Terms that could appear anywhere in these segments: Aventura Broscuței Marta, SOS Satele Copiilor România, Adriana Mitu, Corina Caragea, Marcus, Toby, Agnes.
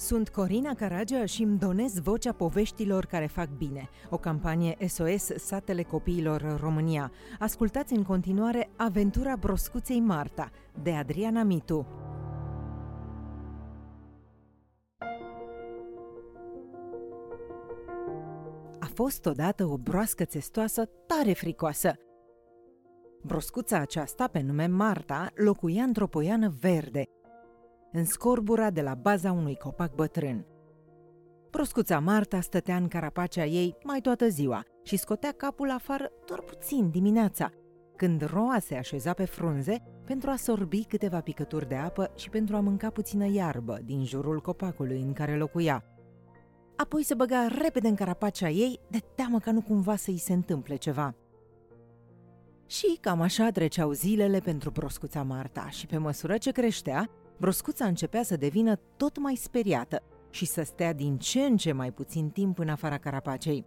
Sunt Corina Caragea și îmi donez vocea poveștilor care fac bine. O campanie SOS Satele Copiilor România. Ascultați în continuare Aventura Broscuței Marta, de Adriana Mitu. A fost odată o broască țestoasă tare fricoasă. Broscuța aceasta, pe nume Marta, locuia într-o poiană verde, în scorbura de la baza unui copac bătrân. Broscuța Marta stătea în carapacea ei mai toată ziua și scotea capul afară doar puțin dimineața, când roa se așeza pe frunze pentru a sorbi câteva picături de apă și pentru a mânca puțină iarbă din jurul copacului în care locuia. Apoi se băga repede în carapacea ei, de teamă ca nu cumva să-i se întâmple ceva. Și cam așa treceau zilele pentru Broscuța Marta și, pe măsură ce creștea, Broscuța începea să devină tot mai speriată și să stea din ce în ce mai puțin timp în afara carapacei.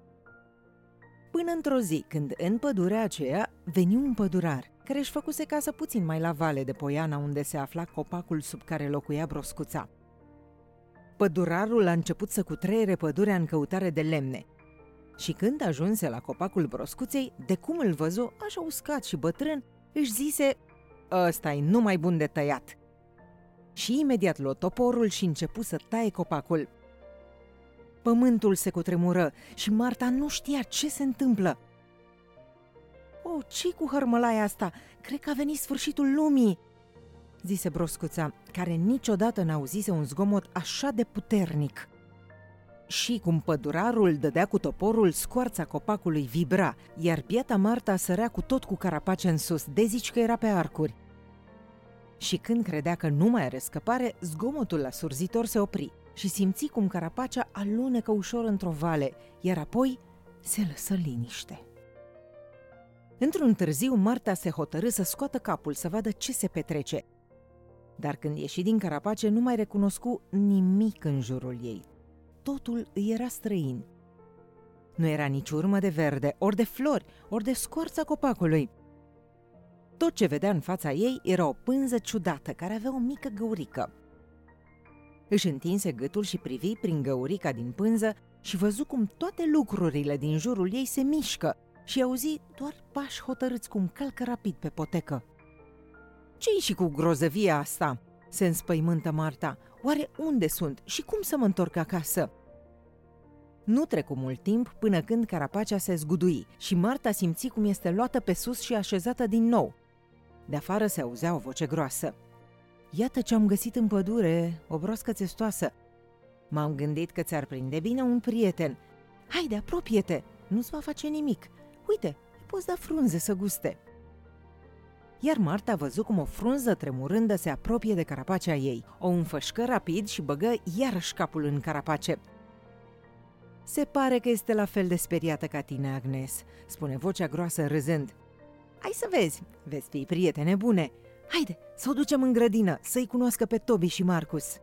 Până într-o zi, când în pădurea aceea veni un pădurar, care își făcuse casă puțin mai la vale de poiana unde se afla copacul sub care locuia Broscuța. Pădurarul a început să cutreiere pădurea în căutare de lemne și când ajunse la copacul Broscuței, de cum îl văzu, așa uscat și bătrân, își zise: „Ăsta-i numai bun de tăiat!" Și imediat luă toporul și începu să taie copacul. Pământul se cutremură și Marta nu știa ce se întâmplă. „Ce-i cu hărmălaia asta? Cred că a venit sfârșitul lumii!" zise Broscuța, care niciodată n-auzise un zgomot așa de puternic. Și cum pădurarul dădea cu toporul, scoarța copacului vibra, iar biata Marta sărea cu tot cu carapace în sus, de zici că era pe arcuri. Și când credea că nu mai are scăpare, zgomotul asurzitor se opri și simți cum carapacea alunecă ușor într-o vale, iar apoi se lăsă liniște. Într-un târziu, Marta se hotărâ să scoată capul să vadă ce se petrece. Dar când ieși din carapace, nu mai recunoscu nimic în jurul ei. Totul îi era străin. Nu era nici urmă de verde, ori de flori, ori de scoarța copacului. Tot ce vedea în fața ei era o pânză ciudată, care avea o mică găurică. Își întinse gâtul și privi prin găurica din pânză și văzu cum toate lucrurile din jurul ei se mișcă și auzi doar pași hotărâți cum calcă rapid pe potecă. „Ce-i și cu grozăvia asta?" se înspăimântă Marta. „Oare unde sunt și cum să mă întorc acasă?" Nu trecu mult timp până când carapacea se zgudui și Marta simți cum este luată pe sus și așezată din nou. De afară se auzea o voce groasă: „Iată ce am găsit în pădure, o broască țestoasă. M-am gândit că ți-ar prinde bine un prieten. Haide, apropie-te, nu-ți va face nimic. Uite, îi poți da frunze să guste." Iar Marta văzu cum o frunză tremurândă se apropie de carapacea ei. O înfășcă rapid și băgă iarăși capul în carapace. „Se pare că este la fel de speriată ca tine, Agnes," spune vocea groasă râzând. „Hai să vezi, veți fi prietene bune. Haide, să o ducem în grădină, să-i cunoască pe Toby și Marcus."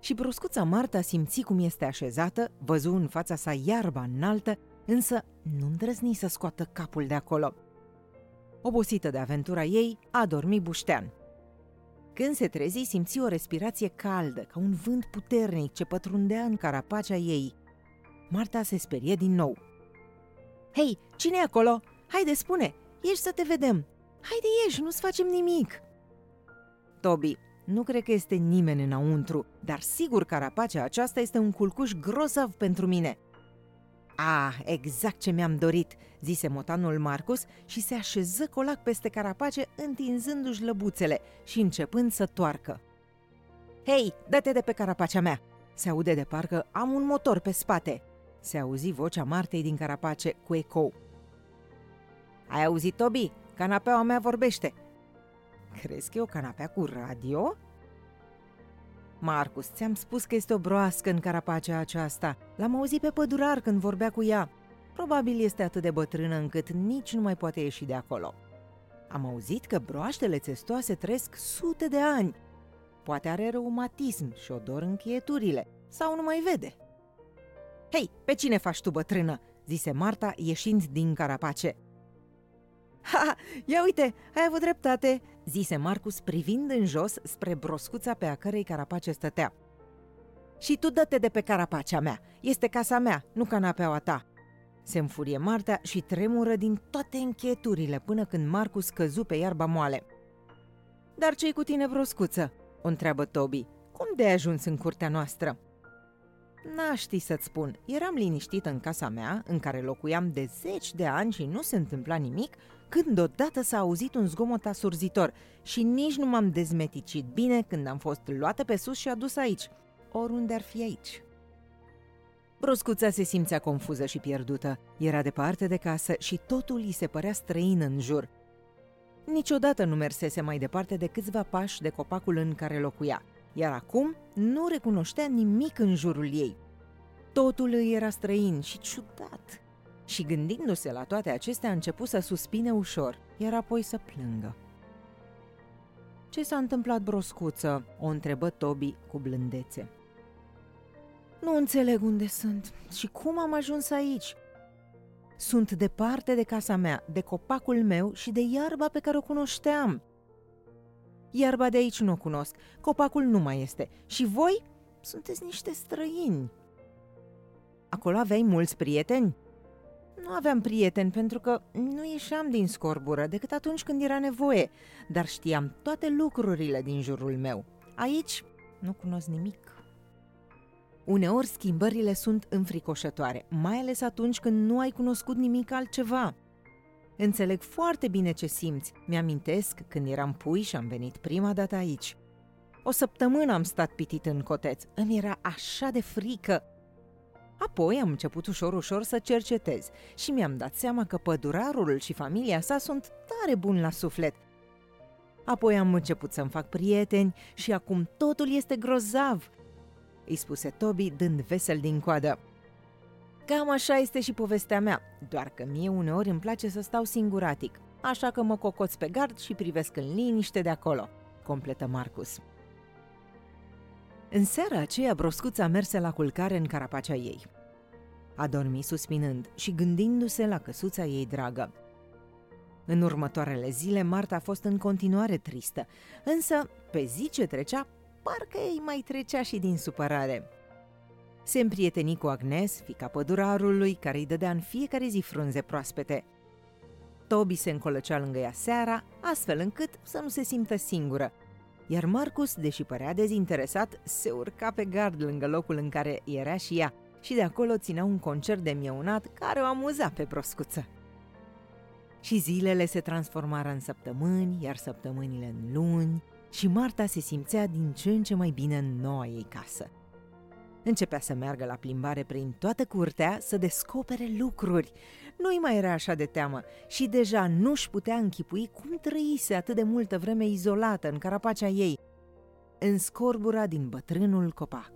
Și Broscuța Marta simți cum este așezată, văzu în fața sa iarba înaltă, însă nu îndrăzni să scoată capul de acolo. Obosită de aventura ei, a dormit buștean. Când se trezi, simți o respirație caldă, ca un vânt puternic ce pătrundea în carapacea ei. Marta se sperie din nou. „Hei, cine e acolo? Haide, spune! Ieși să te vedem! Haide, ieși, nu-ți facem nimic!" „Toby, nu cred că este nimeni înăuntru, dar sigur carapacea aceasta este un culcuș grozav pentru mine." Exact ce mi-am dorit," zise motanul Marcus și se așeză colac peste carapace, întinzându-și lăbuțele și începând să toarcă. „Hei, dă-te de pe carapacea mea!" se aude de parcă am un motor pe spate, se auzi vocea Martei din carapace cu ecou. „Ai auzit, Toby? Canapeaua mea vorbește." „Crezi că e o canapea cu radio?" „Marcus, ți-am spus că este o broască în carapacea aceasta. L-am auzit pe pădurar când vorbea cu ea. Probabil este atât de bătrână încât nici nu mai poate ieși de acolo. Am auzit că broaștele țestoase trăiesc sute de ani. Poate are reumatism și odor încheieturile, sau nu mai vede." „Hei, pe cine faci tu, bătrână?" zise Marta, ieșind din carapace. „Ha, ia uite, ai avut dreptate," zise Marcus privind în jos spre Broscuța pe a cărei carapace stătea. Și tu dă-te de pe carapacea mea. Este casa mea, nu canapeaua ta." Se înfurie Marta și tremură din toate încheieturile până când Marcus căzu pe iarba moale. "Dar ce-i cu tine, Broscuță?" o întreabă Toby. "Cum de-ai ajuns în curtea noastră?" "N-aș ști să-ți spun. Eram liniștită în casa mea, în care locuiam de 10 de ani și nu se întâmpla nimic, când odată s-a auzit un zgomot asurzitor și nici nu m-am dezmeticit bine când am fost luată pe sus și adus aici, oriunde ar fi aici." Broscuța se simțea confuză și pierdută. Era departe de casă și totul îi se părea străin în jur. Niciodată nu mersese mai departe de câțiva pași de copacul în care locuia, iar acum nu recunoștea nimic în jurul ei. Totul îi era străin și ciudat. Și gândindu-se la toate acestea, a început să suspine ușor, iar apoi să plângă. "Ce s-a întâmplat, Broscuță?" o întrebă Toby cu blândețe. "Nu înțeleg unde sunt și cum am ajuns aici. Sunt departe de casa mea, de copacul meu și de iarba pe care o cunoșteam. Iarba de aici nu o cunosc, copacul nu mai este și voi sunteți niște străini." "Acolo aveai mulți prieteni?" "Nu aveam prieteni pentru că nu ieșeam din scorbură decât atunci când era nevoie, dar știam toate lucrurile din jurul meu. Aici nu cunosc nimic." Uneori schimbările sunt înfricoșătoare, mai ales atunci când nu ai cunoscut nimic altceva. "Înțeleg foarte bine ce simți. Mi-amintesc când eram pui și am venit prima dată aici. 1 săptămână am stat pitit în coteț. Îmi era așa de frică. Apoi am început ușor să cercetez și mi-am dat seama că pădurarul și familia sa sunt tare buni la suflet. Apoi am început să-mi fac prieteni și acum totul este grozav," îi spuse Toby, dând vesel din coadă. "Cam așa este și povestea mea, doar că mie uneori îmi place să stau singuratic, așa că mă cocoț pe gard și privesc în liniște de acolo," completă Marcus. În seara aceea, Broscuța merse la culcare în carapacea ei. A dormit suspinând și gândindu-se la căsuța ei dragă. În următoarele zile, Marta a fost în continuare tristă, însă, pe zi ce trecea, parcă îi mai trecea și din supărare. Se împrieteni cu Agnes, fiica pădurarului, care îi dădea în fiecare zi frunze proaspete. Toby se încolăcea lângă ea seara, astfel încât să nu se simtă singură, iar Marcus, deși părea dezinteresat, se urca pe gard lângă locul în care era și ea și de acolo ținea un concert de miaunat care o amuza pe Broscuță. Și zilele se transformară în săptămâni, iar săptămânile în luni, și Marta se simțea din ce în ce mai bine în noua ei casă. Începea să meargă la plimbare prin toată curtea să descopere lucruri. Nu-i mai era așa de teamă și deja nu-și putea închipui cum trăise atât de multă vreme izolată în carapacea ei, în scorbura din bătrânul copac.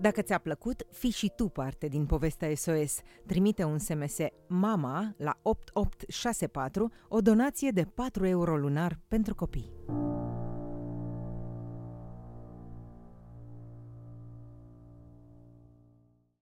Dacă ți-a plăcut, fii și tu parte din povestea SOS. Trimite un SMS MAMA la 8864, o donație de 4 euro lunar pentru copii.